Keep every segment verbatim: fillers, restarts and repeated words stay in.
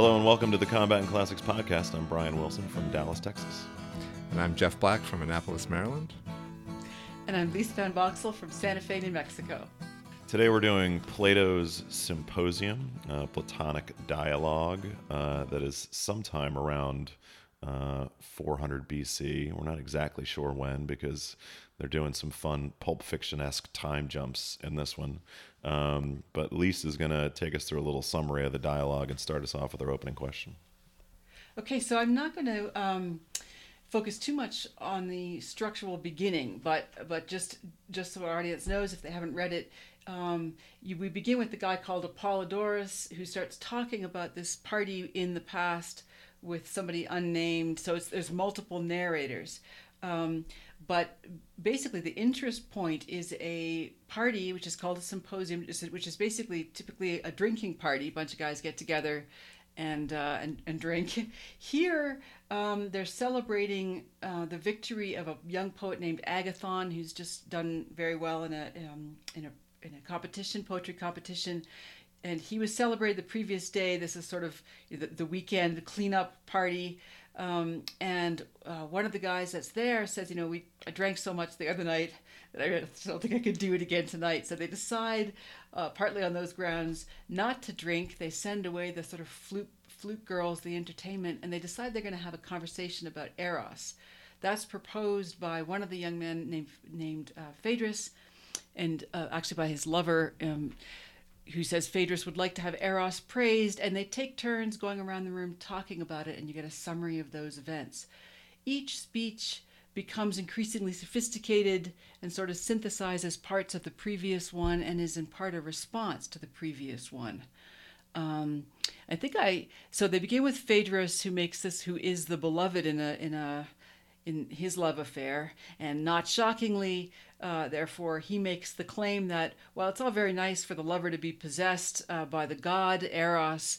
Hello and welcome to the Combat and Classics Podcast. I'm Brian Wilson from Dallas, Texas. And I'm Jeff Black from Annapolis, Maryland. And I'm Lisa Van Boxel from Santa Fe, New Mexico. Today we're doing Plato's Symposium, uh, Platonic dialogue uh, that is sometime around uh, four hundred B C. We're not exactly sure when because they're doing some fun Pulp Fiction-esque time jumps in this one. Um, but Lise is going to take us through a little summary of the dialogue and start us off with our opening question. Okay, so I'm not going to um, focus too much on the structural beginning, but but just, just so our audience knows, if they haven't read it, Um, you, we begin with the guy called Apollodorus, who starts talking about this party in the past with somebody unnamed. So it's, there's multiple narrators. Um, but basically the interest point is a party, which is called a symposium, which is basically typically a drinking party. A bunch of guys get together and, uh, and, and drink. Here, um, they're celebrating uh, the victory of a young poet named Agathon, who's just done very well in a um, in a in a competition, poetry competition, and he was celebrated the previous day. This is sort of the, the weekend, the cleanup party. Um, and uh, one of the guys that's there says, you know, we I drank so much the other night that I don't think I could do it again tonight. So they decide, uh, partly on those grounds, not to drink. They send away the sort of flute, flute girls, the entertainment, and they decide they're going to have a conversation about Eros. That's proposed by one of the young men named, named uh, Phaedrus, and uh, actually by his lover, um, who says Phaedrus would like to have Eros praised, and they take turns going around the room talking about it, and you get a summary of those events. Each speech becomes increasingly sophisticated and sort of synthesizes parts of the previous one and is in part a response to the previous one. Um, I think I, so they begin with Phaedrus, who makes this, who is the beloved in a, in a, in his love affair, and not shockingly, uh, therefore, he makes the claim that while it's all very nice for the lover to be possessed uh, by the god Eros,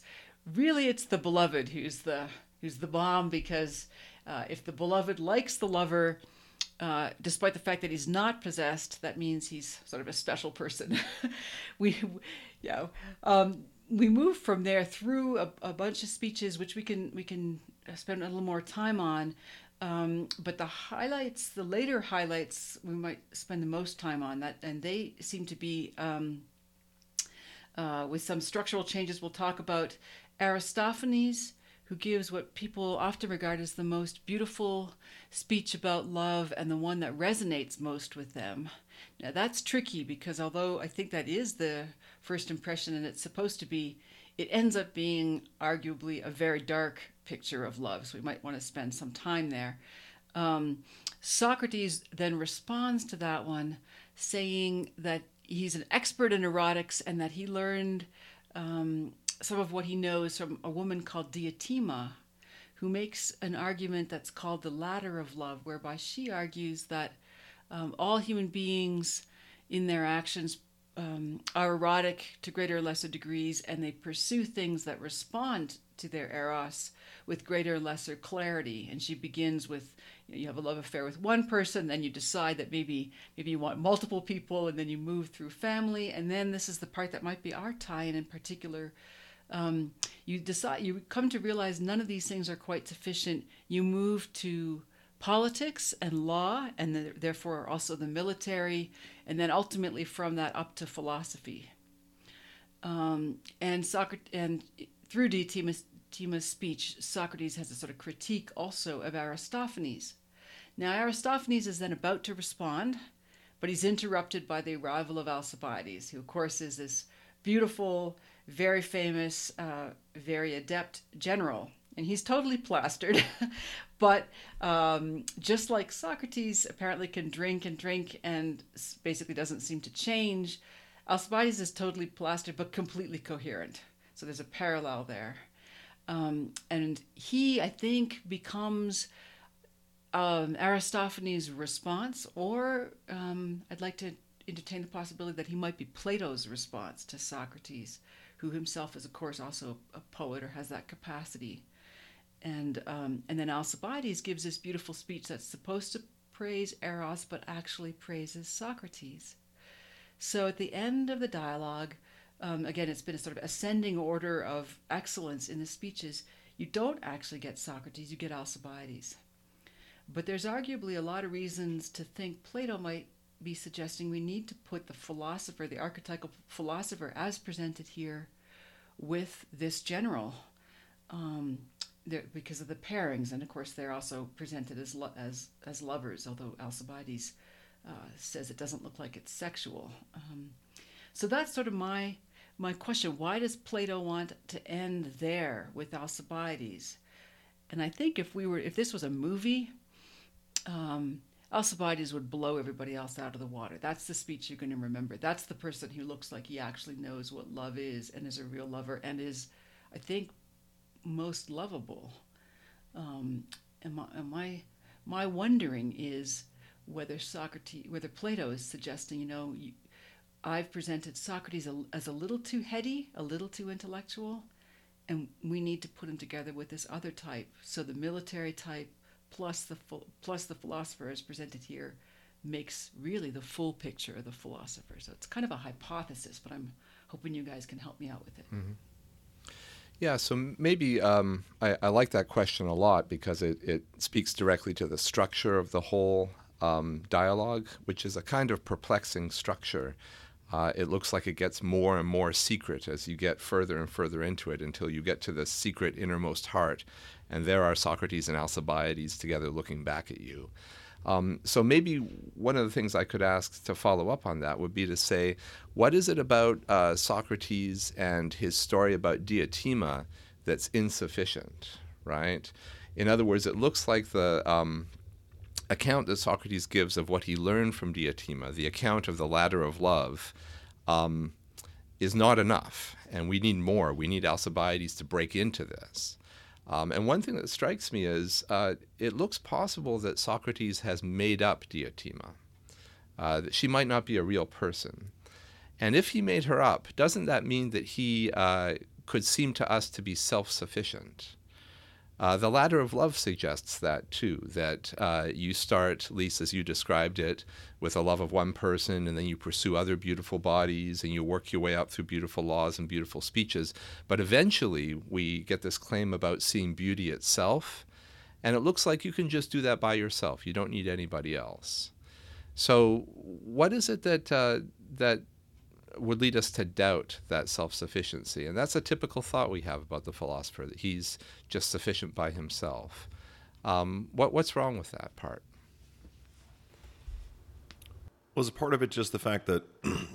really it's the beloved who's the who's the bomb, because uh, if the beloved likes the lover, uh, despite the fact that he's not possessed, that means he's sort of a special person. we, you know, um, we move from there through a, a bunch of speeches, which we can we can spend a little more time on. Um, but the highlights, the later highlights, we might spend the most time on that, and they seem to be um, uh, with some structural changes. We'll talk about Aristophanes, who gives what people often regard as the most beautiful speech about love and the one that resonates most with them. Now that's tricky because although I think that is the first impression and it's supposed to be, it ends up being arguably a very dark picture of love, so we might want to spend some time there. Um, Socrates then responds to that one, saying that he's an expert in erotics and that he learned um, some of what he knows from a woman called Diotima, who makes an argument that's called the ladder of love, whereby she argues that um, all human beings in their actions Um, are erotic to greater or lesser degrees, and they pursue things that respond to their eros with greater or lesser clarity. And she begins with, you know, you have a love affair with one person, then you decide that maybe maybe you want multiple people, and then you move through family, and then this is the part that might be our tie-in in particular. Um, you decide, you come to realize none of these things are quite sufficient. You move to politics and law, and the, therefore also the military, and then ultimately from that up to philosophy. Um, and Socrates, and through Diotima's Tima's speech, Socrates has a sort of critique also of Aristophanes. Now Aristophanes is then about to respond, but he's interrupted by the arrival of Alcibiades, who of course is this beautiful, very famous, uh, very adept general. And he's totally plastered, but um, just like Socrates apparently can drink and drink and basically doesn't seem to change, Alcibiades is totally plastered but completely coherent. So there's a parallel there. Um, and he, I think, becomes um, Aristophanes' response, or um, I'd like to entertain the possibility that he might be Plato's response to Socrates, who himself is, of course, also a poet or has that capacity. And um, and then Alcibiades gives this beautiful speech that's supposed to praise Eros, but actually praises Socrates. So at the end of the dialogue, um, again, it's been a sort of ascending order of excellence in the speeches, you don't actually get Socrates, you get Alcibiades. But there's arguably a lot of reasons to think Plato might be suggesting we need to put the philosopher, the archetypal philosopher as presented here, with this general, um, because of the pairings. And of course, they're also presented as lo- as, as lovers, although Alcibiades uh, says it doesn't look like it's sexual. Um, so that's sort of my my question. Why does Plato want to end there with Alcibiades? And I think if we were, if this was a movie, um, Alcibiades would blow everybody else out of the water. That's the speech you're going to remember. That's the person who looks like he actually knows what love is and is a real lover and is, I think, most lovable. Um, and my, and my, my wondering is whether Socrates, whether Plato is suggesting, you know, you, I've presented Socrates a, as a little too heady, a little too intellectual, and we need to put him together with this other type. So the military type, plus the full, plus the philosopher as presented here makes really the full picture of the philosopher. So it's kind of a hypothesis, but I'm hoping you guys can help me out with it. Mm-hmm. Yeah, so maybe um, I, I like that question a lot because it, it speaks directly to the structure of the whole um, dialogue, which is a kind of perplexing structure. Uh, it looks like it gets more and more secret as you get further and further into it until you get to the secret innermost heart. And there are Socrates and Alcibiades together looking back at you. Um, so maybe one of the things I could ask to follow up on that would be to say, what is it about uh, Socrates and his story about Diotima that's insufficient, right? In other words, it looks like the um, account that Socrates gives of what he learned from Diotima, the account of the ladder of love, um, is not enough. And we need more. We need Alcibiades to break into this. Um, and one thing that strikes me is uh, it looks possible that Socrates has made up Diotima, uh, that she might not be a real person. And if he made her up, doesn't that mean that he uh, could seem to us to be self-sufficient? Uh, the ladder of love suggests that too, that uh, you start, at least as you described it, with a love of one person, and then you pursue other beautiful bodies, and you work your way up through beautiful laws and beautiful speeches. But eventually, we get this claim about seeing beauty itself, and it looks like you can just do that by yourself. You don't need anybody else. So what is it that uh, that would lead us to doubt that self-sufficiency? And that's a typical thought we have about the philosopher, that he's just sufficient by himself. Um, what what's wrong with that part? Was a part of it just the fact that,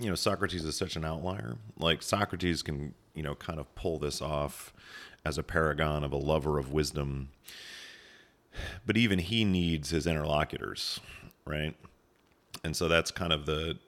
you know, Socrates is such an outlier? Like, Socrates can, you know, kind of pull this off as a paragon of a lover of wisdom. But even he needs his interlocutors, right? And so that's kind of the...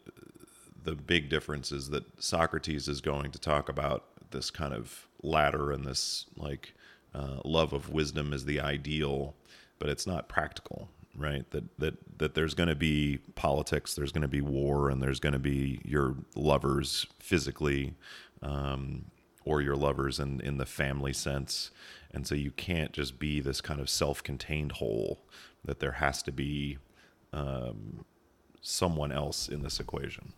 the big difference is that Socrates is going to talk about this kind of ladder and this like uh, love of wisdom is the ideal, but it's not practical, right? That that that there's going to be politics, there's going to be war, and there's going to be your lovers physically, um, or your lovers in, in the family sense. And so you can't just be this kind of self-contained whole, that there has to be um, someone else in this equation.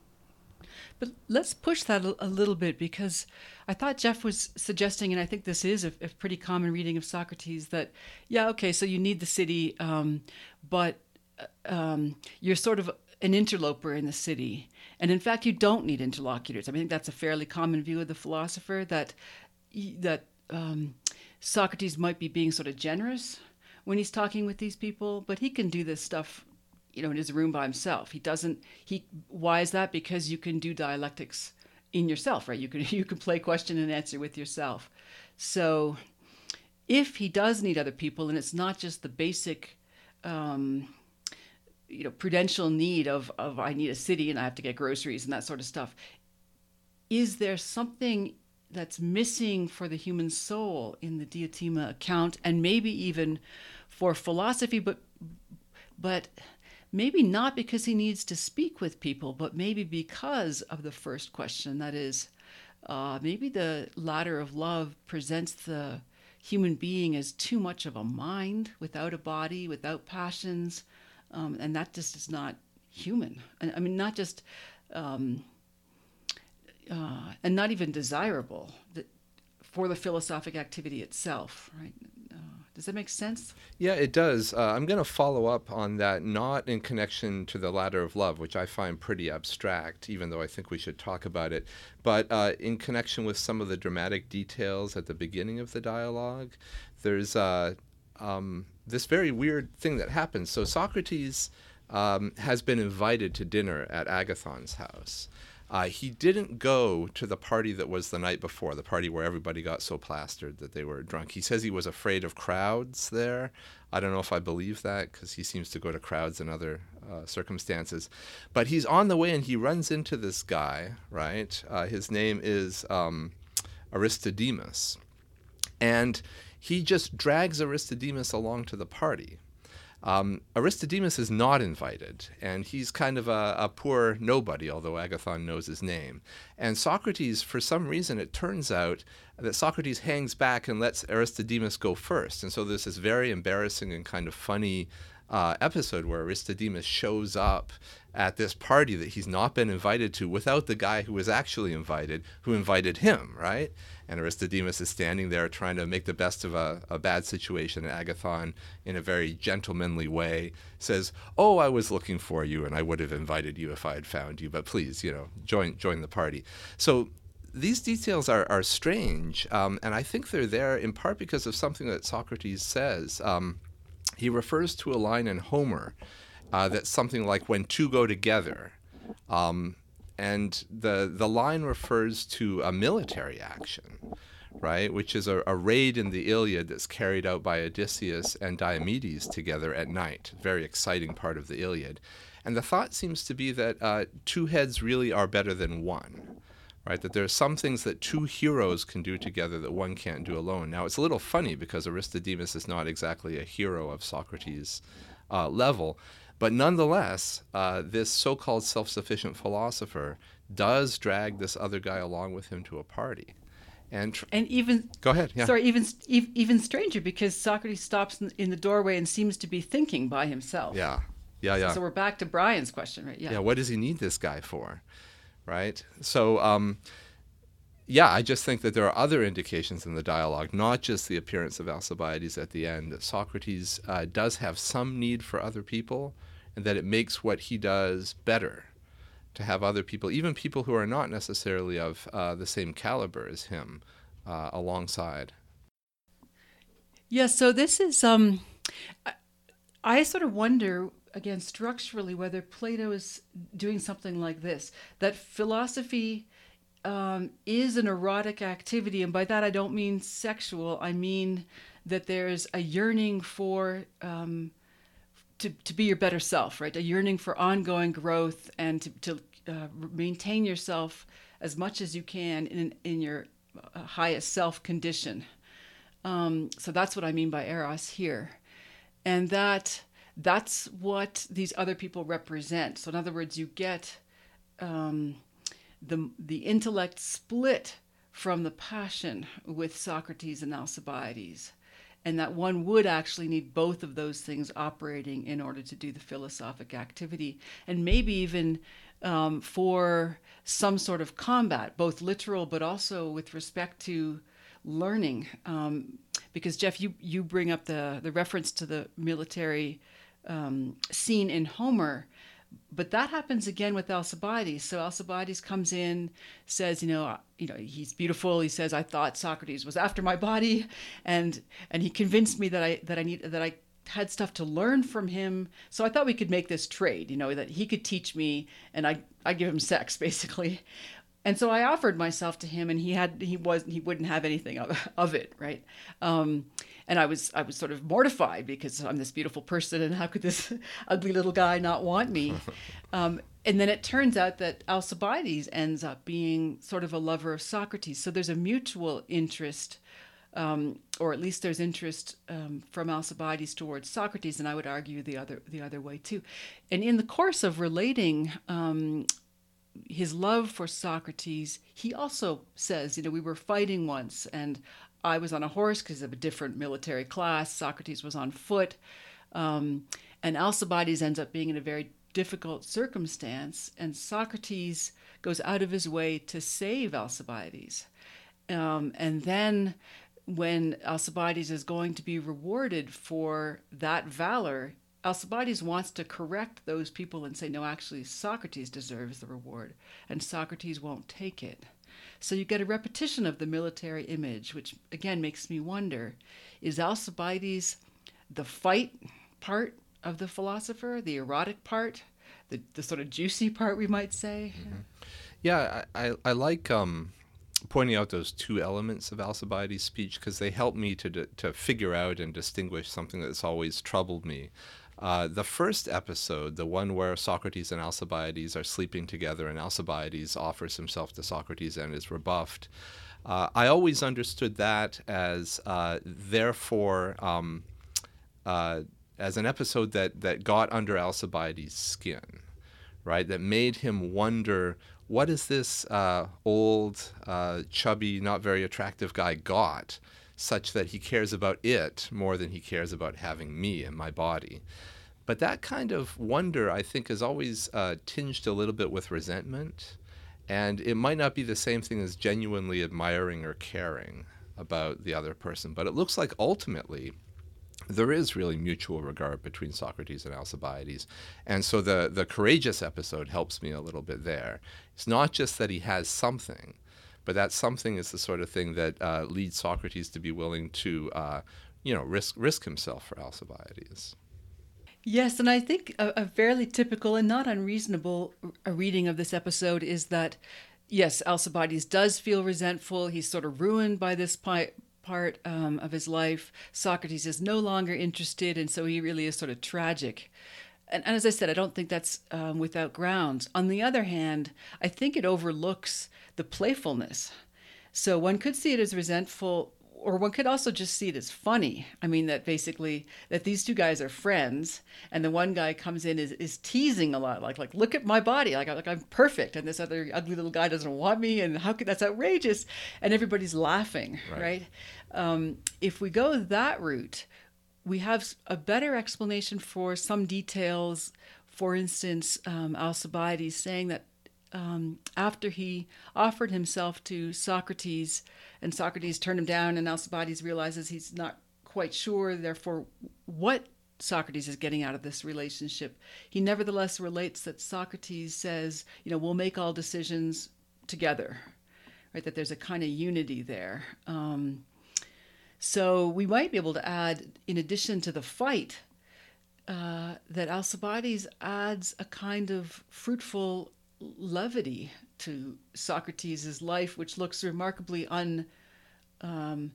But let's push that a little bit, because I thought Jeff was suggesting, and I think this is a, a pretty common reading of Socrates, that, yeah, okay, so you need the city, um, but um, you're sort of an interloper in the city. And in fact, you don't need interlocutors. I mean, I think that's a fairly common view of the philosopher, that, that um, Socrates might be being sort of generous when he's talking with these people, but he can do this stuff, you know, in his room by himself. He doesn't, he, why is that? Because you can do dialectics in yourself, right? You can, you can play question and answer with yourself. So if he does need other people, and it's not just the basic, um, you know, prudential need of, of, I need a city and I have to get groceries and that sort of stuff. Is there something that's missing for the human soul in the Diotima account, and maybe even for philosophy, but, but, maybe not because he needs to speak with people, but maybe because of the first question. That is, uh, maybe the ladder of love presents the human being as too much of a mind, without a body, without passions, um, and that just is not human. And I mean, not just um, uh, and not even desirable that, for the philosophic activity itself, right? Uh, does that make sense? Yeah, it does. Uh, I'm going to follow up on that, not in connection to the ladder of love, which I find pretty abstract, even though I think we should talk about it, but uh, in connection with some of the dramatic details at the beginning of the dialogue. There's uh, um, this very weird thing that happens. So Socrates um, has been invited to dinner at Agathon's house. Uh, he didn't go to the party that was the night before, the party where everybody got so plastered that they were drunk. He says he was afraid of crowds there. I don't know if I believe that, because he seems to go to crowds in other uh, circumstances. But he's on the way, and he runs into this guy, right? Uh, his name is um, Aristodemus. And he just drags Aristodemus along to the party. Um, Aristodemus is not invited, and he's kind of a, a poor nobody, although Agathon knows his name. And Socrates, for some reason, it turns out that Socrates hangs back and lets Aristodemus go first. And so there's this very embarrassing and kind of funny uh, episode where Aristodemus shows up at this party that he's not been invited to without the guy who was actually invited, who invited him, right? And Aristodemus is standing there trying to make the best of a, a bad situation. And Agathon, in a very gentlemanly way, says, "Oh, I was looking for you, and I would have invited you if I had found you, but please, you know, join join the party." So these details are, are strange, um, and I think they're there in part because of something that Socrates says. Um, he refers to a line in Homer Uh, that's something like "when two go together," um, and the the line refers to a military action, right? Which is a, a raid in the Iliad that's carried out by Odysseus and Diomedes together at night. Very exciting part of the Iliad, and the thought seems to be that uh, two heads really are better than one, right? That there are some things that two heroes can do together that one can't do alone. Now it's a little funny because Aristodemus is not exactly a hero of Socrates' uh, level. But nonetheless, uh, this so-called self-sufficient philosopher does drag this other guy along with him to a party, and tr- and even go ahead. Yeah. Sorry, even even stranger because Socrates stops in the doorway and seems to be thinking by himself. Yeah, yeah, yeah. So, so we're back to Brian's question, right? Yeah. Yeah. What does he need this guy for, right? So. Um, Yeah, I just think that there are other indications in the dialogue, not just the appearance of Alcibiades at the end, that Socrates uh, does have some need for other people, and that it makes what he does better to have other people, even people who are not necessarily of uh, the same caliber as him, uh, alongside. Yeah, so this is, um, I, I sort of wonder, again, structurally, whether Plato is doing something like this, that philosophy Um, is an erotic activity, and by that I don't mean sexual. I mean that there's a yearning for um, to to be your better self, right? A yearning for ongoing growth and to, to uh, maintain yourself as much as you can in in your highest self condition. Um, so that's what I mean by eros here, and that that's what these other people represent. So in other words, you get. Um, The the intellect split from the passion with Socrates and Alcibiades, and that one would actually need both of those things operating in order to do the philosophic activity, and maybe even um, for some sort of combat, both literal but also with respect to learning. Um, because Jeff, you, you bring up the, the reference to the military um, scene in Homer. But that happens again with Alcibiades. So Alcibiades comes in, says, you know, you know, he's beautiful. He says, "I thought Socrates was after my body, and and he convinced me that I that I need that I had stuff to learn from him. So I thought we could make this trade, you know, that he could teach me, and I I give him sex basically, and so I offered myself to him, and he had he wasn't he wouldn't have anything of, of it, right?" Um, And I was I was sort of mortified because I'm this beautiful person, and how could this ugly little guy not want me? Um, and then it turns out that Alcibiades ends up being sort of a lover of Socrates. So there's a mutual interest, um, or at least there's interest um, from Alcibiades towards Socrates, and I would argue the other the other way too. And in the course of relating um, his love for Socrates, he also says, you know, we were fighting once, and I was on a horse because of a different military class. Socrates was on foot. Um, and Alcibiades ends up being in a very difficult circumstance, and Socrates goes out of his way to save Alcibiades. Um, and then when Alcibiades is going to be rewarded for that valor, Alcibiades wants to correct those people and say, no, actually, Socrates deserves the reward, and Socrates won't take it. So you get a repetition of the military image, which, again, makes me wonder, is Alcibiades the fight part of the philosopher, the erotic part, the, the sort of juicy part, we might say? Mm-hmm. Yeah, I, I, I like um, pointing out those two elements of Alcibiades' speech because they help me to, d- to figure out and distinguish something that's always troubled me. Uh, the first episode, the one where Socrates and Alcibiades are sleeping together and Alcibiades offers himself to Socrates and is rebuffed, uh, I always understood that as uh, therefore um, uh, as an episode that, that got under Alcibiades' skin, right? That made him wonder, what is this uh, old, uh, chubby, not very attractive guy got such that he cares about it more than he cares about having me and my body? But that kind of wonder, I think, is always uh, tinged a little bit with resentment. And it might not be the same thing as genuinely admiring or caring about the other person. But it looks like ultimately there is really mutual regard between Socrates and Alcibiades. And so the, the courageous episode helps me a little bit there. It's not just that he has something, but that something is the sort of thing that uh, leads Socrates to be willing to, uh, you know, risk risk himself for Alcibiades. Yes, and I think a, a fairly typical and not unreasonable a reading of this episode is that, yes, Alcibiades does feel resentful. He's sort of ruined by this pi- part um, of his life. Socrates is no longer interested, and so he really is sort of tragic. And, and as I said, I don't think that's um, without grounds. On the other hand, I think it overlooks the playfulness. So one could see it as resentful, or one could also just see it as funny. I mean, that basically that these two guys are friends, and the one guy comes in is, is teasing a lot, like like look at my body, like, like I'm perfect, and this other ugly little guy doesn't want me, and how could that's outrageous, and everybody's laughing, right? right? Um, if we go that route, we have a better explanation for some details. For instance, um, Alcibiades saying that um, after he offered himself to Socrates and Socrates turned him down, and Alcibiades realizes he's not quite sure, therefore, what Socrates is getting out of this relationship. He nevertheless relates that Socrates says, you know, we'll make all decisions together, right? That there's a kind of unity there. Um, So we might be able to add, in addition to the fight, uh, that Alcibiades adds a kind of fruitful levity to Socrates' life, which looks remarkably un, um,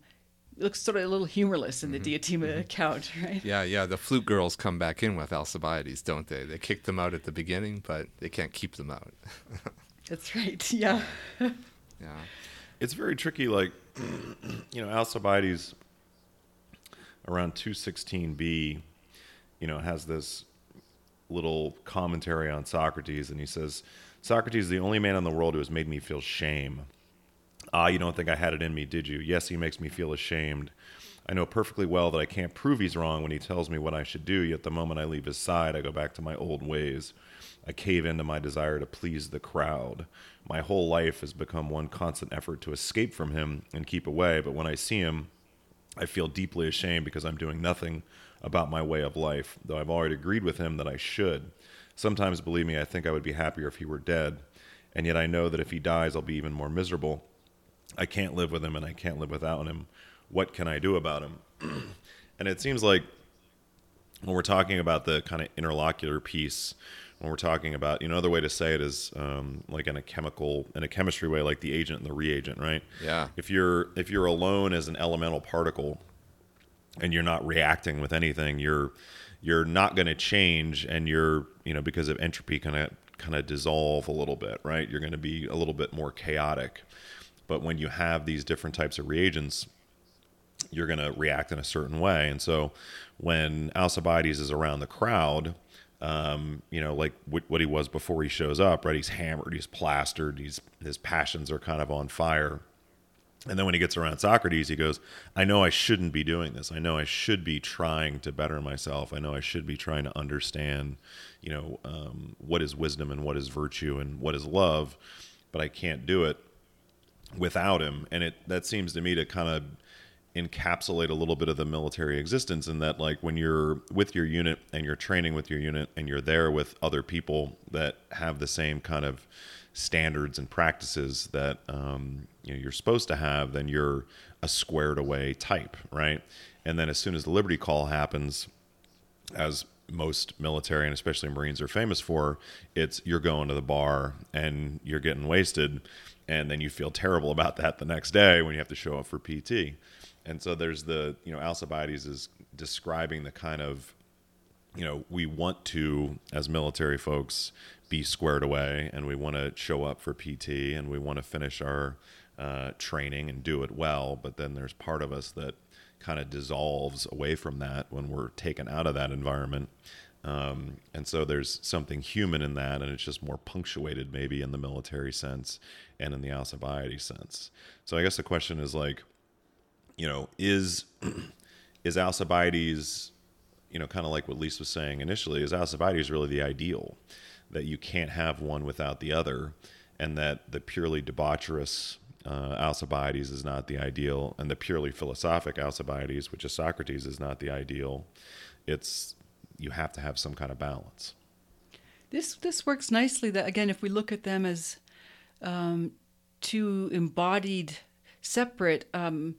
looks sort of a little humorless in mm-hmm. the Diotima mm-hmm. account, right? Yeah, yeah. The flute girls come back in with Alcibiades, don't they? They kick them out at the beginning, but they can't keep them out. That's right. Yeah. Yeah. It's very tricky, like, you know, Alcibiades around two sixteen B, you know, has this little commentary on Socrates, and he says, Socrates is the only man in the world who has made me feel shame. Ah, you don't think I had it in me, did you? Yes, he makes me feel ashamed. I know perfectly well that I can't prove he's wrong when he tells me what I should do, yet the moment I leave his side, I go back to my old ways. I cave into my desire to please the crowd. My whole life has become one constant effort to escape from him and keep away, but when I see him, I feel deeply ashamed because I'm doing nothing about my way of life, though I've already agreed with him that I should. Sometimes, believe me, I think I would be happier if he were dead, and yet I know that if he dies, I'll be even more miserable. I can't live with him, and I can't live without him. What can I do about him? And it seems like when we're talking about the kind of interlocutor piece, when we're talking about, you know, another way to say it is um, like in a chemical, in a chemistry way, like the agent and the reagent, right? Yeah. If you're if you're alone as an elemental particle, and you're not reacting with anything, you're you're not going to change, and you're you know because of entropy kind of kind of dissolve a little bit, right? You're going to be a little bit more chaotic. But when you have these different types of reagents, you're going to react in a certain way. And so when Alcibiades is around the crowd, um, you know, like w- what he was before he shows up, right? He's hammered, he's plastered, he's, his passions are kind of on fire. And then when he gets around Socrates, he goes, I know I shouldn't be doing this. I know I should be trying to better myself. I know I should be trying to understand, you know, um, what is wisdom and what is virtue and what is love, but I can't do it without him. And it that seems to me to kind of encapsulate a little bit of the military existence, in that, like, when you're with your unit and you're training with your unit and you're there with other people that have the same kind of standards and practices that um, you know, you're supposed to have, then you're a squared away type, right? And then as soon as the Liberty Call happens, as most military and especially Marines are famous for, it's you're going to the bar and you're getting wasted, and then you feel terrible about that the next day when you have to show up for P T. And so there's the, you know, Alcibiades is describing the kind of, you know, we want to, as military folks, be squared away, and we want to show up for P T, and we want to finish our uh, training and do it well. But then there's part of us that kind of dissolves away from that when we're taken out of that environment. Um, and so there's something human in that, and it's just more punctuated maybe in the military sense and in the Alcibiades sense. So I guess the question is, like, you know, is is Alcibiades, you know, kind of like what Lise was saying initially, is Alcibiades really the ideal? That you can't have one without the other, and that the purely debaucherous uh, Alcibiades is not the ideal, and the purely philosophic Alcibiades, which is Socrates, is not the ideal. It's, you have to have some kind of balance. This this works nicely, that, again, if we look at them as um, two embodied, separate um,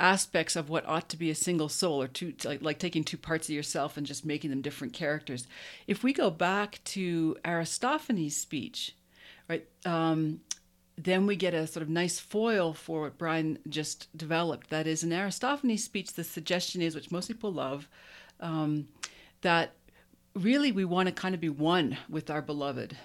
aspects of what ought to be a single soul, or two, like, like taking two parts of yourself and just making them different characters. If we go back to Aristophanes' speech, right, um, then we get a sort of nice foil for what Brian just developed. That is, in Aristophanes' speech, the suggestion is, which most people love, um, that really we want to kind of be one with our beloved.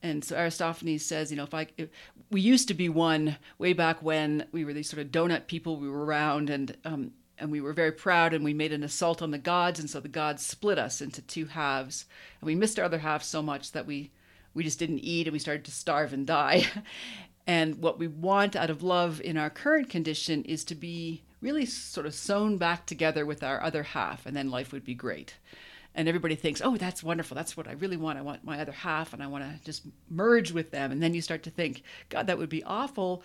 And so Aristophanes says, you know, if I, if, we used to be one way back when we were these sort of donut people, we were round, and um, and we were very proud, and we made an assault on the gods, and so the gods split us into two halves, and we missed our other half so much that we, we just didn't eat, and we started to starve and die. And what we want out of love in our current condition is to be really sort of sewn back together with our other half, and then life would be great. And everybody thinks, oh, that's wonderful. That's what I really want. I want my other half, and I want to just merge with them. And then you start to think, God, that would be awful,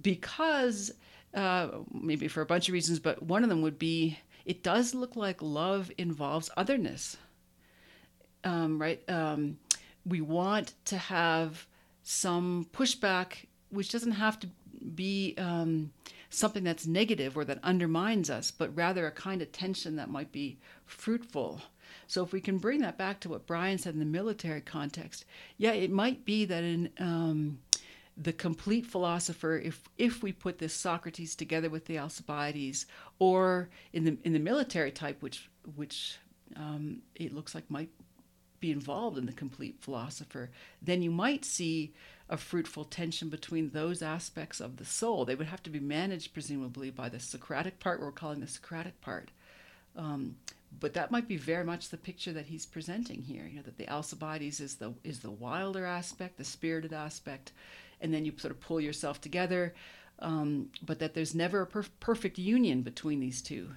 because uh, maybe for a bunch of reasons, but one of them would be, it does look like love involves otherness, um, right? Um, we want to have some pushback, which doesn't have to be um, something that's negative or that undermines us, but rather a kind of tension that might be fruitful. So if we can bring that back to what Brian said in the military context, yeah, it might be that in um, the complete philosopher, if if we put this Socrates together with the Alcibiades, or in the in the military type, which which um, it looks like might be involved in the complete philosopher, then you might see a fruitful tension between those aspects of the soul. They would have to be managed, presumably, by the Socratic part, we're calling the Socratic part. Um, But that might be very much the picture that he's presenting here. You know, that the Alcibiades is the is the wilder aspect, the spirited aspect, and then you sort of pull yourself together. Um, but that there's never a perf- perfect union between these two.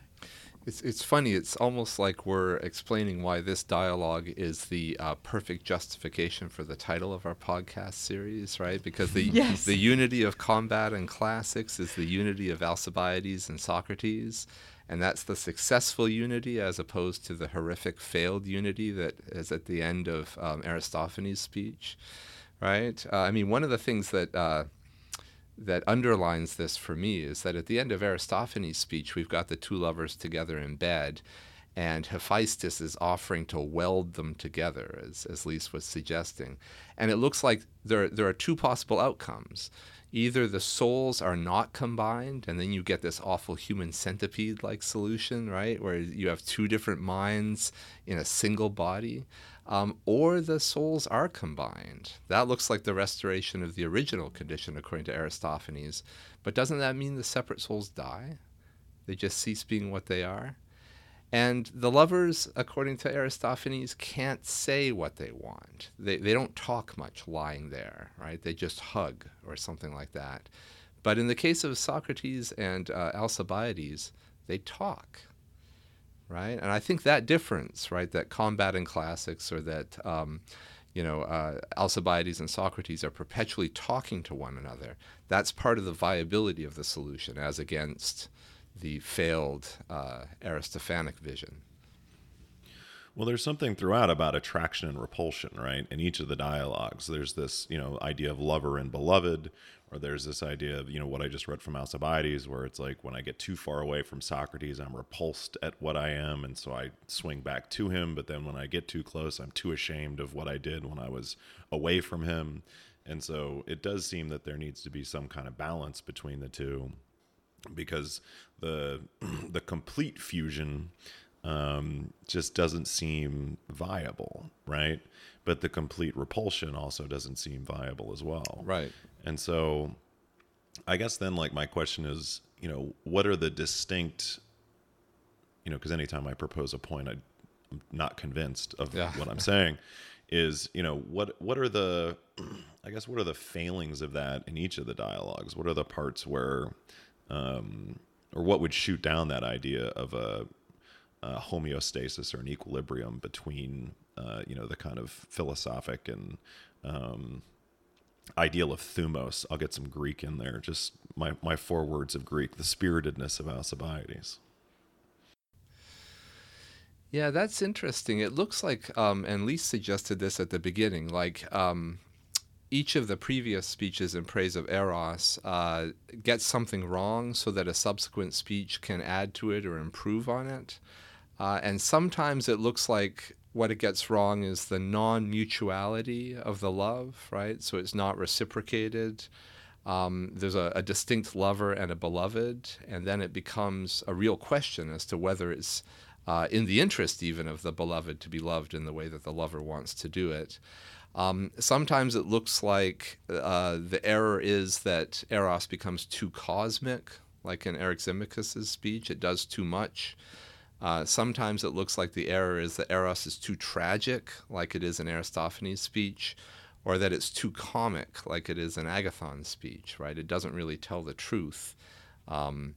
It's it's funny. It's almost like we're explaining why this dialogue is the uh, perfect justification for the title of our podcast series, right? Because the yes. the unity of combat and classics is the unity of Alcibiades and Socrates. And that's the successful unity, as opposed to the horrific failed unity that is at the end of um, Aristophanes' speech, right? Uh, I mean, one of the things that uh, that underlines this for me is that at the end of Aristophanes' speech, we've got the two lovers together in bed, and Hephaestus is offering to weld them together, as, as Lise was suggesting. And it looks like there there are two possible outcomes. Either the souls are not combined, and then you get this awful human centipede-like solution, right, where you have two different minds in a single body, um, or the souls are combined. That looks like the restoration of the original condition, according to Aristophanes. But doesn't that mean the separate souls die? They just cease being what they are? And the lovers, according to Aristophanes, can't say what they want. They they don't talk much lying there, right? They just hug or something like that. But in the case of Socrates and uh, Alcibiades, they talk, right? And I think that difference, right, that combat in classics, or that, um, you know, uh, Alcibiades and Socrates are perpetually talking to one another, that's part of the viability of the solution as against the failed uh, Aristophanic vision. Well, there's something throughout about attraction and repulsion, right? In each of the dialogues, there's this, you know, idea of lover and beloved, or there's this idea of, you know, what I just read from Alcibiades, where it's like, when I get too far away from Socrates, I'm repulsed at what I am, and so I swing back to him. But then when I get too close, I'm too ashamed of what I did when I was away from him. And so it does seem that there needs to be some kind of balance between the two, because the the complete fusion um just doesn't seem viable, right? But the complete repulsion also doesn't seem viable as well, right? And so I guess then, like, my question is, you know, what are the distinct, you know, because anytime I propose a point, I, I'm not convinced of yeah. what I'm saying is, you know, what what are the I guess what are the failings of that in each of the dialogues? What are the parts where um or what would shoot down that idea of a Uh, homeostasis or an equilibrium between, uh, you know, the kind of philosophic and um, ideal of thumos? I'll get some Greek in there. Just my, my four words of Greek, the spiritedness of Alcibiades. Yeah, that's interesting. It looks like, um, and Lise suggested this at the beginning, like um, each of the previous speeches in praise of Eros uh, gets something wrong so that a subsequent speech can add to it or improve on it. Uh, and sometimes it looks like what it gets wrong is the non-mutuality of the love, right? So it's not reciprocated. Um, there's a, a distinct lover and a beloved, and then it becomes a real question as to whether it's uh, in the interest even of the beloved to be loved in the way that the lover wants to do it. Um, sometimes it looks like uh, the error is that Eros becomes too cosmic, like in Eryximachus's speech. It does too much. Uh, sometimes it looks like the error is that Eros is too tragic, like it is in Aristophanes' speech, or that it's too comic, like it is in Agathon's speech, right? It doesn't really tell the truth um,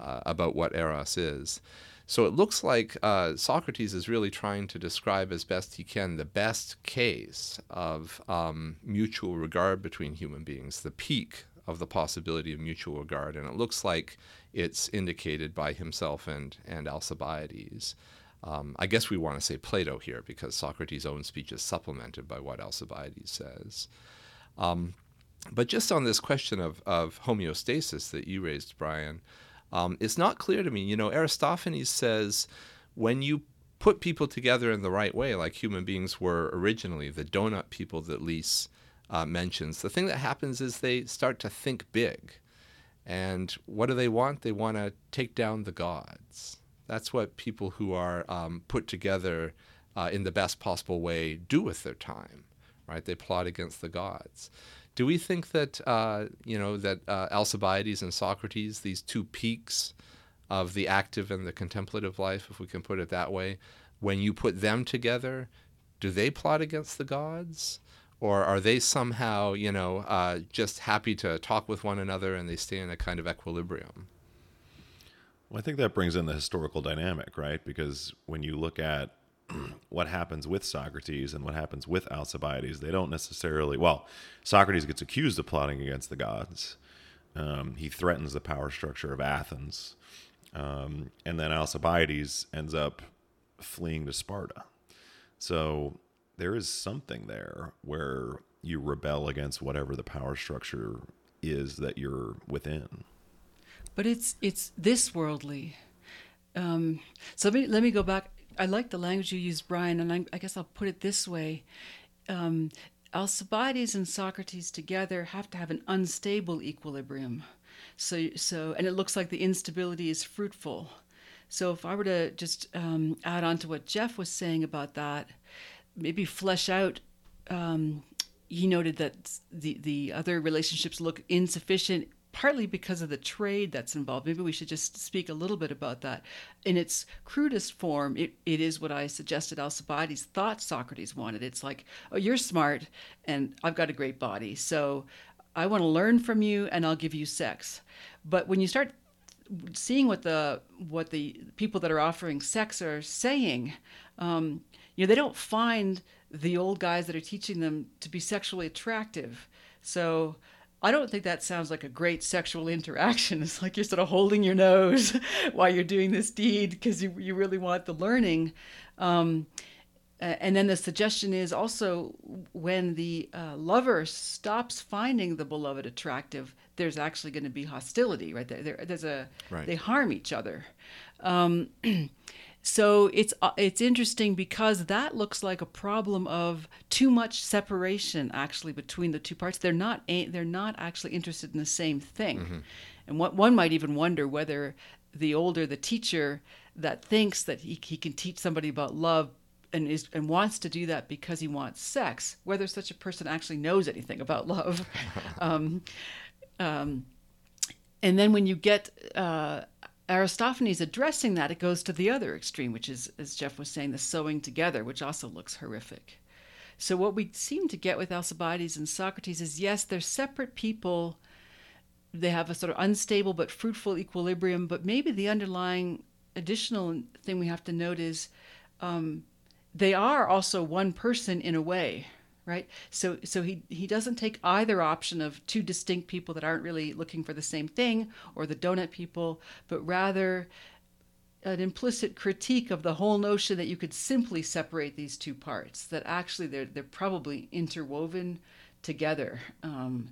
uh, about what Eros is. So it looks like uh, Socrates is really trying to describe as best he can the best case of um, mutual regard between human beings, the peak of the possibility of mutual regard, and it looks like it's indicated by himself and, and Alcibiades. Um, I guess we want to say Plato here, because Socrates' own speech is supplemented by what Alcibiades says. Um, but just on this question of, of homeostasis that you raised, Brian, um, it's not clear to me. You know, Aristophanes says when you put people together in the right way, like human beings were originally, the donut people that Lise Uh, mentions, the thing that happens is they start to think big. And what do they want? They want to take down the gods. That's what people who are um, put together uh, in the best possible way do with their time, right? They plot against the gods. Do we think that, uh, you know, that uh, Alcibiades and Socrates, these two peaks of the active and the contemplative life, if we can put it that way, when you put them together, do they plot against the gods? Or are they somehow, you know, uh, just happy to talk with one another and they stay in a kind of equilibrium? Well, I think that brings in the historical dynamic, right? Because when you look at what happens with Socrates and what happens with Alcibiades, they don't necessarily, well, Socrates gets accused of plotting against the gods. Um, he threatens the power structure of Athens. Um, and then Alcibiades ends up fleeing to Sparta. So there is something there where you rebel against whatever the power structure is that you're within. But it's it's this worldly. Um, so let me, let me go back. I like the language you used, Brian, and I, I guess I'll put it this way. Um, Alcibiades and Socrates together have to have an unstable equilibrium. So so, and it looks like the instability is fruitful. So if I were to just um, add on to what Jeff was saying about that, maybe flesh out, um, he noted that the, the other relationships look insufficient, partly because of the trade that's involved. Maybe we should just speak a little bit about that. In its crudest form, it, it is what I suggested Alcibiades thought Socrates wanted. It's like, oh, you're smart, and I've got a great body, so I want to learn from you and I'll give you sex. But when you start seeing what the what the people that are offering sex are saying, um, you know, they don't find the old guys that are teaching them to be sexually attractive. So I don't think that sounds like a great sexual interaction. It's like you're sort of holding your nose while you're doing this deed because you, you really want the learning. Um, and then the suggestion is also when the uh, lover stops finding the beloved attractive, there's actually going to be hostility, right? There, there there's a right. They harm each other. Um, so it's uh, it's interesting because that looks like a problem of too much separation actually between the two parts. They're not they're not actually interested in the same thing, mm-hmm. and what, one might even wonder whether the older the teacher that thinks that he he can teach somebody about love and is and wants to do that because he wants sex, whether such a person actually knows anything about love. um, um, and then when you get uh, Aristophanes addressing that, it goes to the other extreme, which is, as Jeff was saying, the sewing together, which also looks horrific. So what we seem to get with Alcibiades and Socrates is, yes, they're separate people. They have a sort of unstable but fruitful equilibrium, but maybe the underlying additional thing we have to note is um, they are also one person in a way, right? So so he, he doesn't take either option of two distinct people that aren't really looking for the same thing or the donut people, but rather an implicit critique of the whole notion that you could simply separate these two parts, that actually they're, they're probably interwoven together um,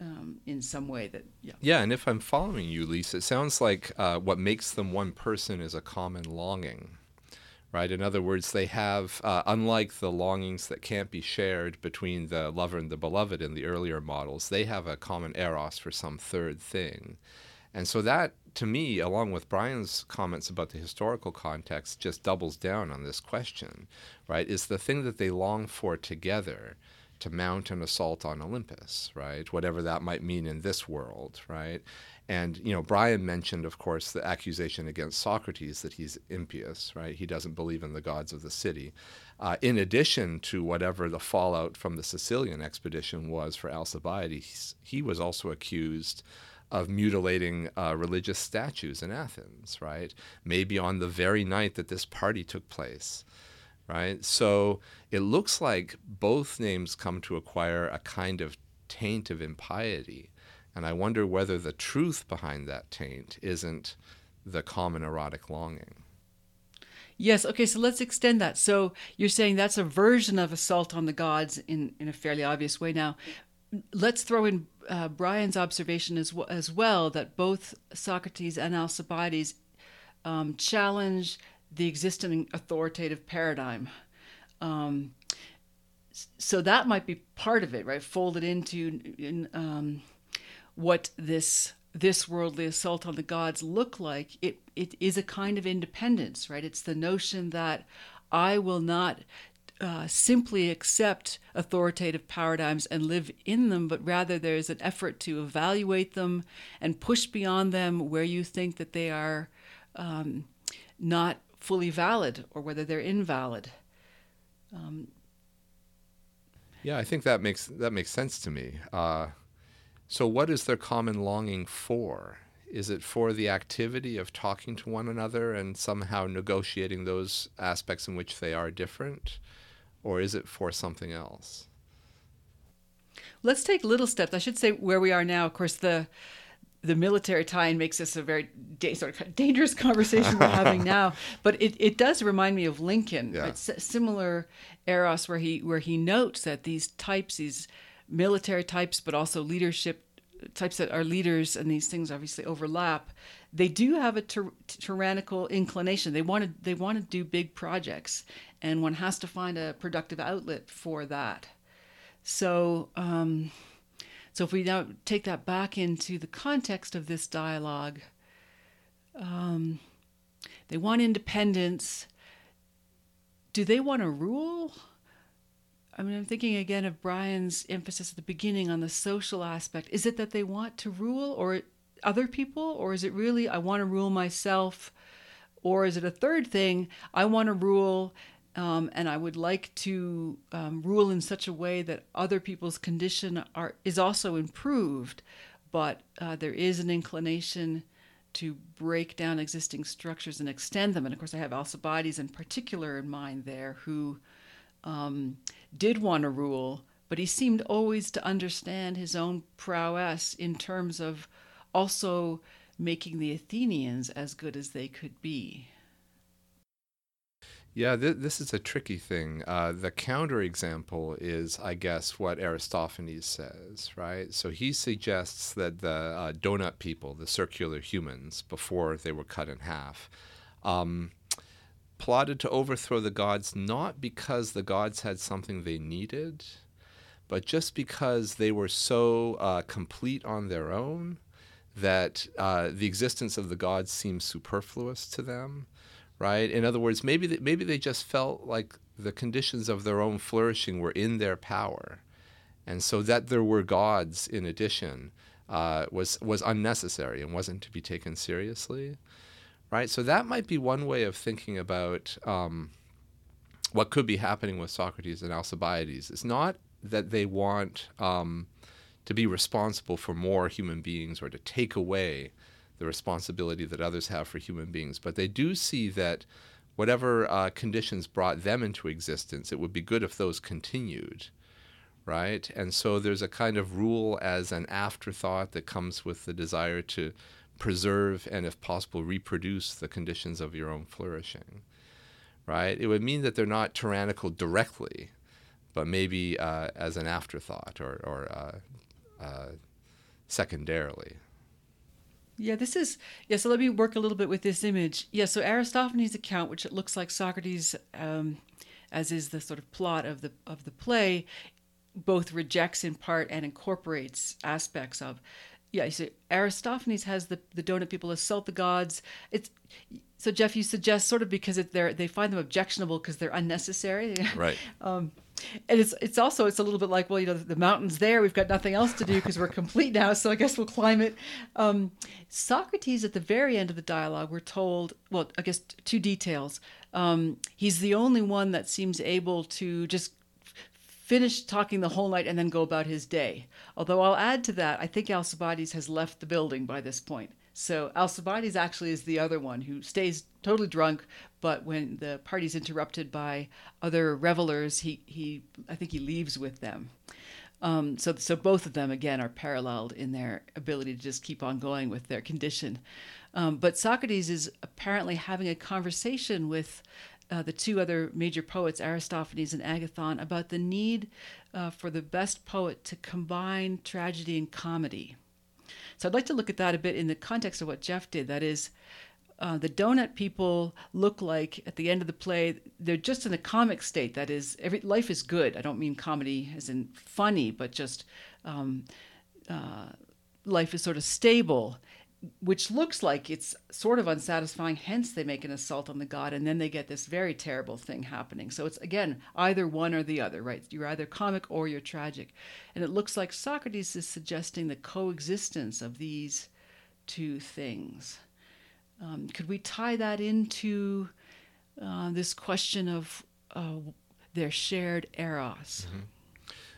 um, in some way that, yeah. Yeah, and if I'm following you, Lisa, it sounds like uh, what makes them one person is a common longing. Right. In other words, they have, uh, unlike the longings that can't be shared between the lover and the beloved in the earlier models, they have a common eros for some third thing. And so that, to me, along with Brian's comments about the historical context, just doubles down on this question, right? Is the thing that they long for together to mount an assault on Olympus, right? Whatever that might mean in this world, right? And, you know, Brian mentioned, of course, the accusation against Socrates that he's impious, right? He doesn't believe in the gods of the city. Uh, in addition to whatever the fallout from the Sicilian expedition was for Alcibiades, he was also accused of mutilating uh, religious statues in Athens, right? Maybe on the very night that this party took place. Right? So it looks like both names come to acquire a kind of taint of impiety. And I wonder whether the truth behind that taint isn't the common erotic longing. Yes. Okay. So let's extend that. So you're saying that's a version of assault on the gods in, in a fairly obvious way. Now, let's throw in uh, Brian's observation as, w- as well, that both Socrates and Alcibiades um, challenge the existing authoritative paradigm. Um, so that might be part of it, right? Folded into in, um, what this this worldly assault on the gods look like. It it is a kind of independence, right? It's the notion that I will not uh, simply accept authoritative paradigms and live in them, but rather there is an effort to evaluate them and push beyond them where you think that they are um, not fully valid or whether they're invalid. Um, yeah, I think that makes that makes sense to me. Uh, so what is their common longing for? Is it for the activity of talking to one another and somehow negotiating those aspects in which they are different? Or is it for something else? Let's take little steps. I should say where we are now, of course, the The military tie-in makes this a very da- sort of dangerous conversation we're having now, but it, it does remind me of Lincoln, yeah. Right? S- similar eros, where he where he notes that these types, these military types, but also leadership types that are leaders, and these things obviously overlap. They do have a ty- tyrannical inclination. They want to they want to do big projects, and one has to find a productive outlet for that. So. Um, So if we now take that back into the context of this dialogue, um, they want independence. Do they want to rule? I mean, I'm thinking again of Brian's emphasis at the beginning on the social aspect. Is it that they want to rule or other people? Or is it really, I want to rule myself? Or is it a third thing? I want to rule Um, and I would like to um, rule in such a way that other people's condition are is also improved, but uh, there is an inclination to break down existing structures and extend them. And of course, I have Alcibiades in particular in mind there, who um, did want to rule, but he seemed always to understand his own prowess in terms of also making the Athenians as good as they could be. Yeah, th- this is a tricky thing. Uh, the counterexample is, I guess, what Aristophanes says, right? So he suggests that the uh, donut people, the circular humans, before they were cut in half, um, plotted to overthrow the gods not because the gods had something they needed, but just because they were so uh, complete on their own that uh, the existence of the gods seemed superfluous to them. Right. In other words, maybe they, maybe they just felt like the conditions of their own flourishing were in their power, and so that there were gods in addition uh, was was unnecessary and wasn't to be taken seriously. Right. So that might be one way of thinking about um, what could be happening with Socrates and Alcibiades. It's not that they want um, to be responsible for more human beings or to take away the responsibility that others have for human beings. But they do see that whatever uh, conditions brought them into existence, it would be good if those continued, right? And so there's a kind of rule as an afterthought that comes with the desire to preserve and, if possible, reproduce the conditions of your own flourishing, right? It would mean that they're not tyrannical directly, but maybe uh, as an afterthought or, or uh, uh, secondarily. Yeah, this is, yeah, so let me work a little bit with this image. Yeah, so Aristophanes' account, which it looks like Socrates, um, as is the sort of plot of the of the play, both rejects in part and incorporates aspects of. Yeah, so Aristophanes has the, the donut people assault the gods. It's so, Jeff, you suggest sort of because it, they're, they find them objectionable because they're unnecessary. Right. um, And it's it's also, it's a little bit like, well, you know, the mountain's there. We've got nothing else to do because we're complete now. So I guess we'll climb it. Um, Socrates, at the very end of the dialogue, we're told, well, I guess t- two details. Um, he's the only one that seems able to just f- finish talking the whole night and then go about his day. Although I'll add to that, I think Alcibiades has left the building by this point. So Alcibiades actually is the other one who stays totally drunk, but when the party's interrupted by other revelers, he, he I think he leaves with them. Um, so so both of them, again, are paralleled in their ability to just keep on going with their condition. Um, but Socrates is apparently having a conversation with uh, the two other major poets, Aristophanes and Agathon, about the need uh, for the best poet to combine tragedy and comedy. So I'd like to look at that a bit in the context of what Jeff did. That is, uh, the donut people look like, at the end of the play, they're just in a comic state. That is, every, life is good. I don't mean comedy as in funny, but just um, uh, life is sort of stable, which looks like it's sort of unsatisfying. Hence, they make an assault on the god, and then they get this very terrible thing happening. So it's, again, either one or the other, right? You're either comic or you're tragic. And it looks like Socrates is suggesting the coexistence of these two things. Um, could we tie that into uh, this question of uh, their shared eros? Mm-hmm.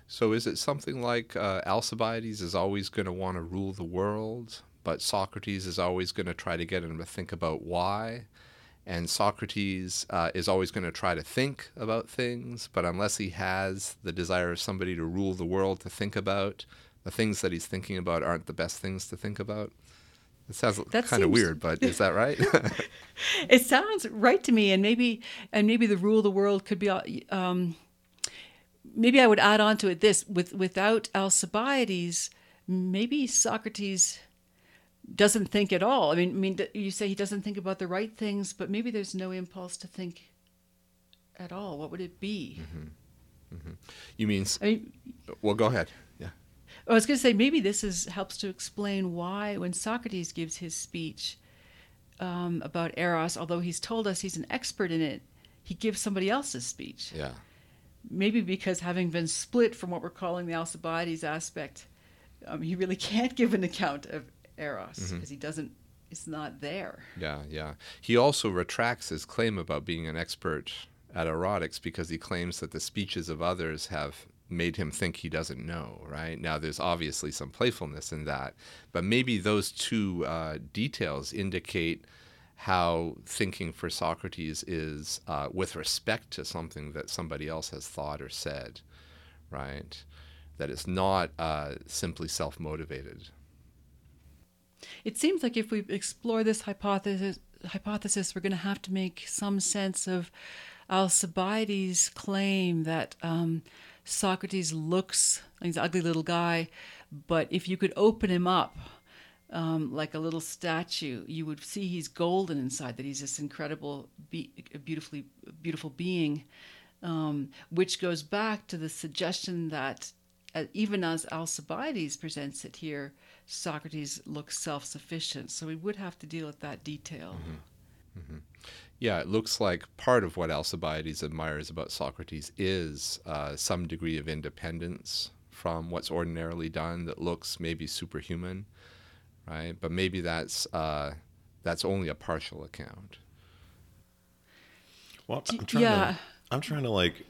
So is it something like uh, Alcibiades is always going to want to rule the world, but Socrates is always going to try to get him to think about why, and Socrates uh, is always going to try to think about things, but unless he has the desire of somebody to rule the world to think about, the things that he's thinking about aren't the best things to think about? It sounds that kind seems... of weird, but is that right? It sounds right to me, and maybe and maybe the rule of the world could be... Um, maybe I would add on to it this. With, without Alcibiades, maybe Socrates... doesn't think at all. I mean, I mean, you say he doesn't think about the right things, but maybe there's no impulse to think at all. What would it be? Mm-hmm. Mm-hmm. You mean, I mean? Well, go ahead. Yeah. I was going to say maybe this is helps to explain why when Socrates gives his speech um, about Eros, although he's told us he's an expert in it, he gives somebody else's speech. Yeah. Maybe because having been split from what we're calling the Alcibiades aspect, um, he really can't give an account of Eros, because mm-hmm. he doesn't, it's not there. Yeah, yeah. He also retracts his claim about being an expert at erotics because he claims that the speeches of others have made him think he doesn't know, right? Now, there's obviously some playfulness in that, but maybe those two uh, details indicate how thinking for Socrates is uh, with respect to something that somebody else has thought or said, right? That it's not uh, simply self-motivated. It seems like if we explore this hypothesis, hypothesis we're going to have to make some sense of Alcibiades' claim that um, Socrates looks like he's an ugly little guy, but if you could open him up, Um, like a little statue, you would see he's golden inside, that he's this incredible, be- beautifully beautiful being, um, which goes back to the suggestion that uh, even as Alcibiades presents it here, Socrates looks self-sufficient. So we would have to deal with that detail. Mm-hmm. Mm-hmm. Yeah, it looks like part of what Alcibiades admires about Socrates is uh, some degree of independence from what's ordinarily done that looks maybe superhuman. Right, but maybe that's uh, that's only a partial account. Well, I'm trying yeah. to, I'm trying to like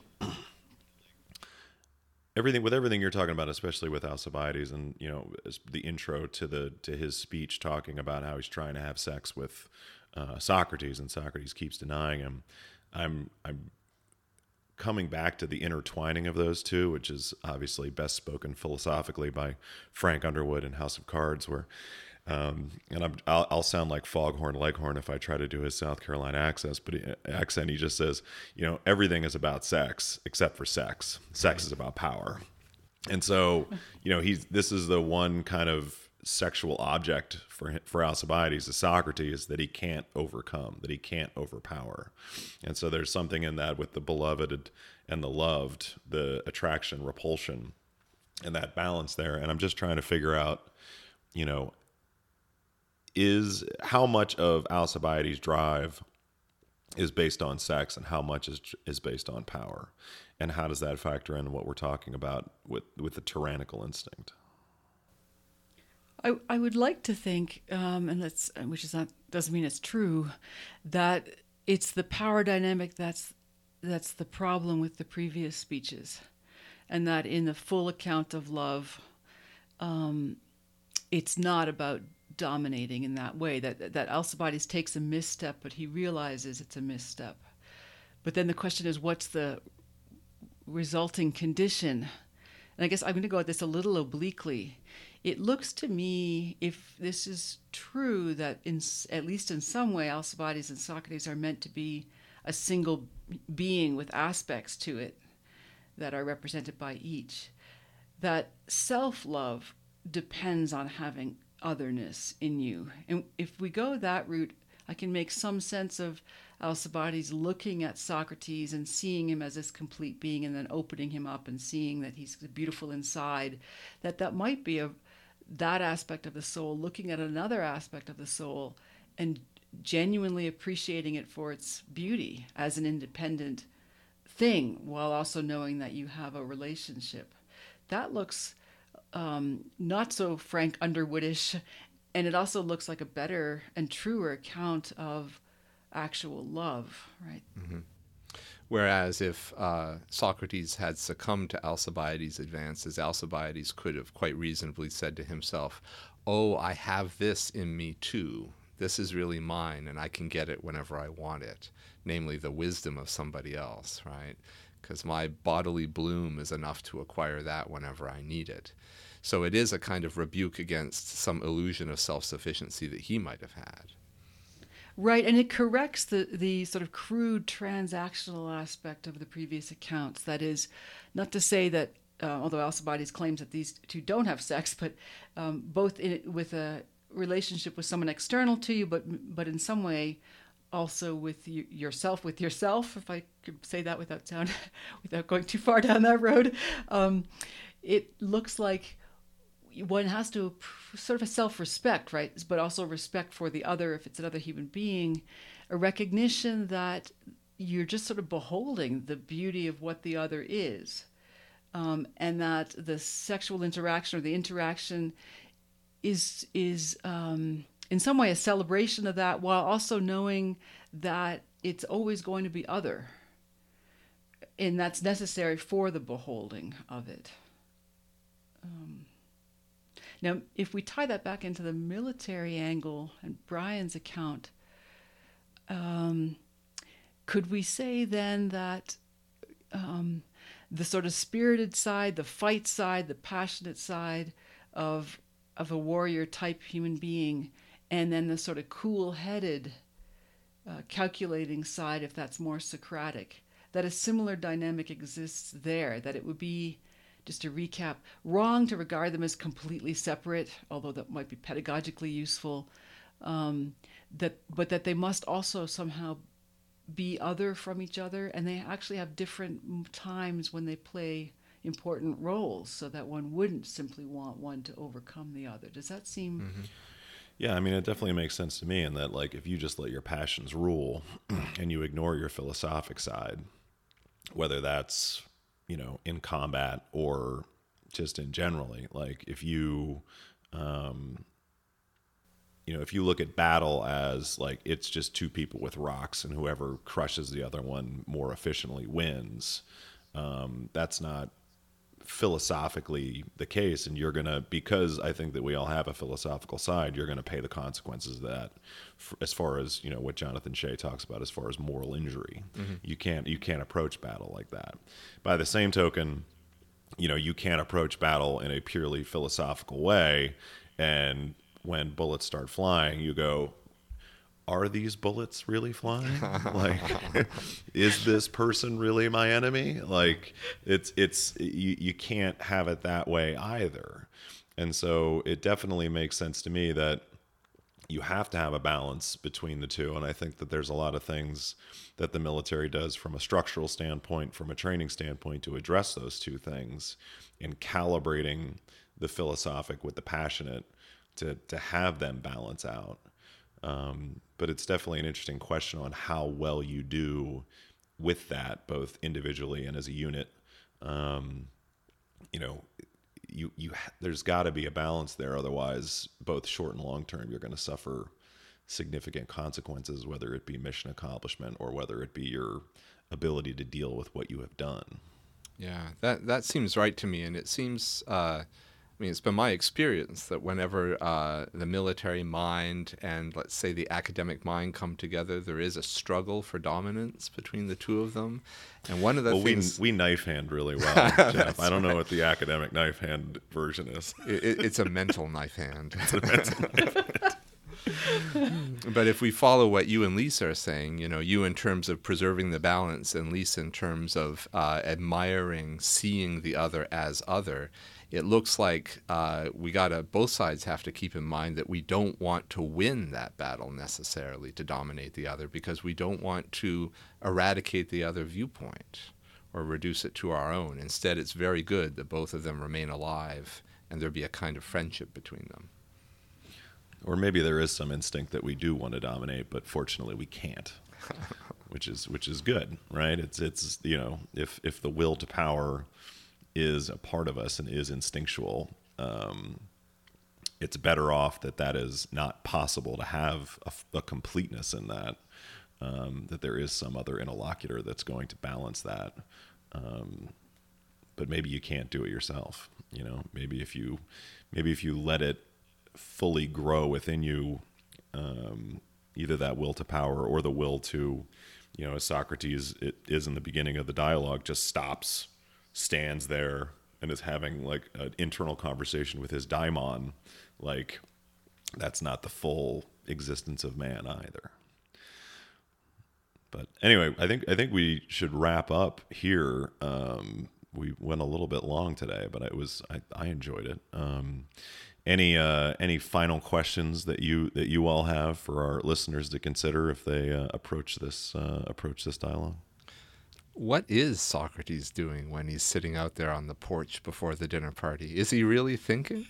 everything with everything you're talking about, especially with Alcibiades, and you know the intro to the to his speech talking about how he's trying to have sex with uh, Socrates, and Socrates keeps denying him. I'm I'm coming back to the intertwining of those two, which is obviously best spoken philosophically by Frank Underwood in House of Cards, where. Um, and I'm, I'll, I'll sound like Foghorn Leghorn if I try to do his South Carolina accent, but he, accent, he just says, you know, everything is about sex except for sex. Sex is about power. And so, you know, he's this is the one kind of sexual object for for Alcibiades, is Socrates, that he can't overcome, that he can't overpower. And so there's something in that with the beloved and the loved, the attraction, repulsion, and that balance there. And I'm just trying to figure out, you know, is how much of Alcibiades' drive is based on sex and how much is is based on power, and how does that factor in what we're talking about with with the tyrannical instinct? I I would like to think, um, and that's which is not doesn't mean it's true, that it's the power dynamic that's that's the problem with the previous speeches, and that in the full account of love, um, it's not about dominating in that way, that that Alcibiades takes a misstep, but he realizes it's a misstep. But then the question is, what's the resulting condition? And I guess I'm going to go at this a little obliquely. It looks to me, if this is true, that in at least in some way Alcibiades and Socrates are meant to be a single being with aspects to it that are represented by each, that self-love depends on having otherness in you. And if we go that route, I can make some sense of Alcibiades looking at Socrates and seeing him as this complete being, and then opening him up and seeing that he's beautiful inside, that that might be a that aspect of the soul looking at another aspect of the soul and genuinely appreciating it for its beauty as an independent thing, while also knowing that you have a relationship. That looks Um, not so Frank Underwoodish, and it also looks like a better and truer account of actual love, right? Mm-hmm. Whereas if uh, Socrates had succumbed to Alcibiades' advances, Alcibiades could have quite reasonably said to himself, "Oh, I have this in me too. This is really mine, and I can get it whenever I want it," namely the wisdom of somebody else, right? Because my bodily bloom is enough to acquire that whenever I need it. So it is a kind of rebuke against some illusion of self-sufficiency that he might have had. Right, and it corrects the, the sort of crude transactional aspect of the previous accounts. That is, not to say that, uh, although Alcibiades claims that these two don't have sex, but um, both in, with a relationship with someone external to you, but but in some way, also with you, yourself, with yourself, if I could say that without sound, without going too far down that road, um, it looks like one has to sort of a self-respect, right? But also respect for the other, if it's another human being, a recognition that you're just sort of beholding the beauty of what the other is, um, and that the sexual interaction or the interaction is is. Um, in some way a celebration of that, while also knowing that it's always going to be other, and that's necessary for the beholding of it. Um, now, if we tie that back into the military angle and Brian's account, um, could we say then that um, the sort of spirited side, the fight side, the passionate side of of a warrior type human being, and then the sort of cool-headed, uh, calculating side, if that's more Socratic, that a similar dynamic exists there, that it would be, just to recap, wrong to regard them as completely separate, although that might be pedagogically useful, um, that but that they must also somehow be other from each other, and they actually have different times when they play important roles, so that one wouldn't simply want one to overcome the other. Does that seem... Mm-hmm. Yeah, I mean, it definitely makes sense to me in that, like, if you just let your passions rule and you ignore your philosophic side, whether that's, you know, in combat or just in generally, like if you, um, you know, if you look at battle as like, it's just two people with rocks and whoever crushes the other one more efficiently wins, um, that's not philosophically the case, and you're gonna, because I think that we all have a philosophical side, you're gonna pay the consequences of that, as far as, you know, what Jonathan Shay talks about as far as moral injury. Mm-hmm. You can't you can't approach battle like that. By the same token, you know, you can't approach battle in a purely philosophical way, and when bullets start flying, you go, are these bullets really flying? Like, is this person really my enemy? Like, it's, it's, you, you can't have it that way either. And so it definitely makes sense to me that you have to have a balance between the two. And I think that there's a lot of things that the military does from a structural standpoint, from a training standpoint, to address those two things in calibrating the philosophic with the passionate to, to have them balance out. Um, but it's definitely an interesting question on how well you do with that, both individually and as a unit. Um, you know, you, you, there's gotta be a balance there. Otherwise, both short and long-term, you're going to suffer significant consequences, whether it be mission accomplishment or whether it be your ability to deal with what you have done. Yeah, that, that seems right to me. And it seems, uh, I mean, it's been my experience that whenever uh, the military mind and, let's say, the academic mind come together, there is a struggle for dominance between the two of them. And one of the well, things... We, we knife hand really well, Jeff. I don't right. know what the academic knife hand version is. it, it, it's a mental knife hand. It's a mental knife hand. But if we follow what you and Lisa are saying, you know, you in terms of preserving the balance and Lisa in terms of uh, admiring, seeing the other as other, it looks like uh, we gotta, both sides have to keep in mind that we don't want to win that battle necessarily to dominate the other, because we don't want to eradicate the other viewpoint or reduce it to our own. Instead, it's very good that both of them remain alive and there be a kind of friendship between them. Or maybe there is some instinct that we do want to dominate, but fortunately we can't, which is which is good, right? It's it's you know, if if the will to power is a part of us and is instinctual, um, it's better off that that is not possible, to have a, a completeness in that, um, that there is some other interlocutor that's going to balance that. Um, but maybe you can't do it yourself. You know, maybe if you maybe if you let it fully grow within you, um, either that will to power or the will to, you know, as Socrates it is in the beginning of the dialogue, just stops, stands there and is having like an internal conversation with his daimon. Like, that's not the full existence of man either. But anyway, I think I think we should wrap up here. Um, we went a little bit long today, but it was I, I enjoyed it. Um, Any uh, any final questions that you that you all have for our listeners to consider if they uh, approach this uh, approach this dialogue? What is Socrates doing when he's sitting out there on the porch before the dinner party? Is he really thinking?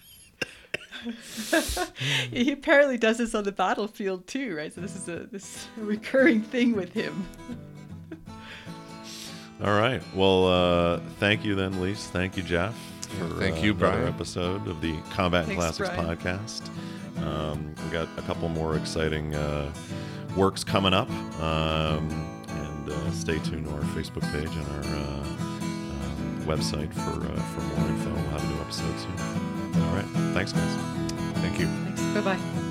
He apparently does this on the battlefield too, right? So this is a this recurring thing with him. All right. Well, uh, thank you then, Lise. Thank you, Jeff. For, Thank uh, you, Brian. Another episode of the Combat Thanks, Classics Brian. Podcast. Um, we've got a couple more exciting uh, works coming up, um, and and uh, stay tuned to our Facebook page and our uh, um, website for uh, for more info on how to do episodes soon. All right. Thanks, guys. Thank you. Thanks. Bye-bye.